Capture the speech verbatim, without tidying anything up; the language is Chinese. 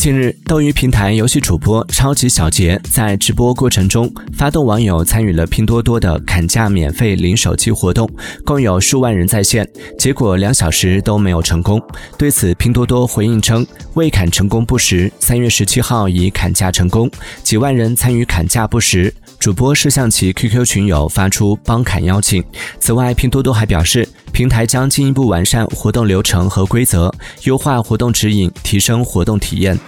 近日，斗鱼平台游戏主播超级小杰在直播过程中发动网友参与了拼多多的砍价免费领手机活动，共有数万人在线，结果两小时都没有成功。对此，拼多多回应称，未砍成功不实，三月十七号已砍价成功，几万人参与砍价不实，主播是向其 Q Q 群友发出帮砍邀请。此外，拼多多还表示，平台将进一步完善活动流程和规则，优化活动指引，提升活动体验。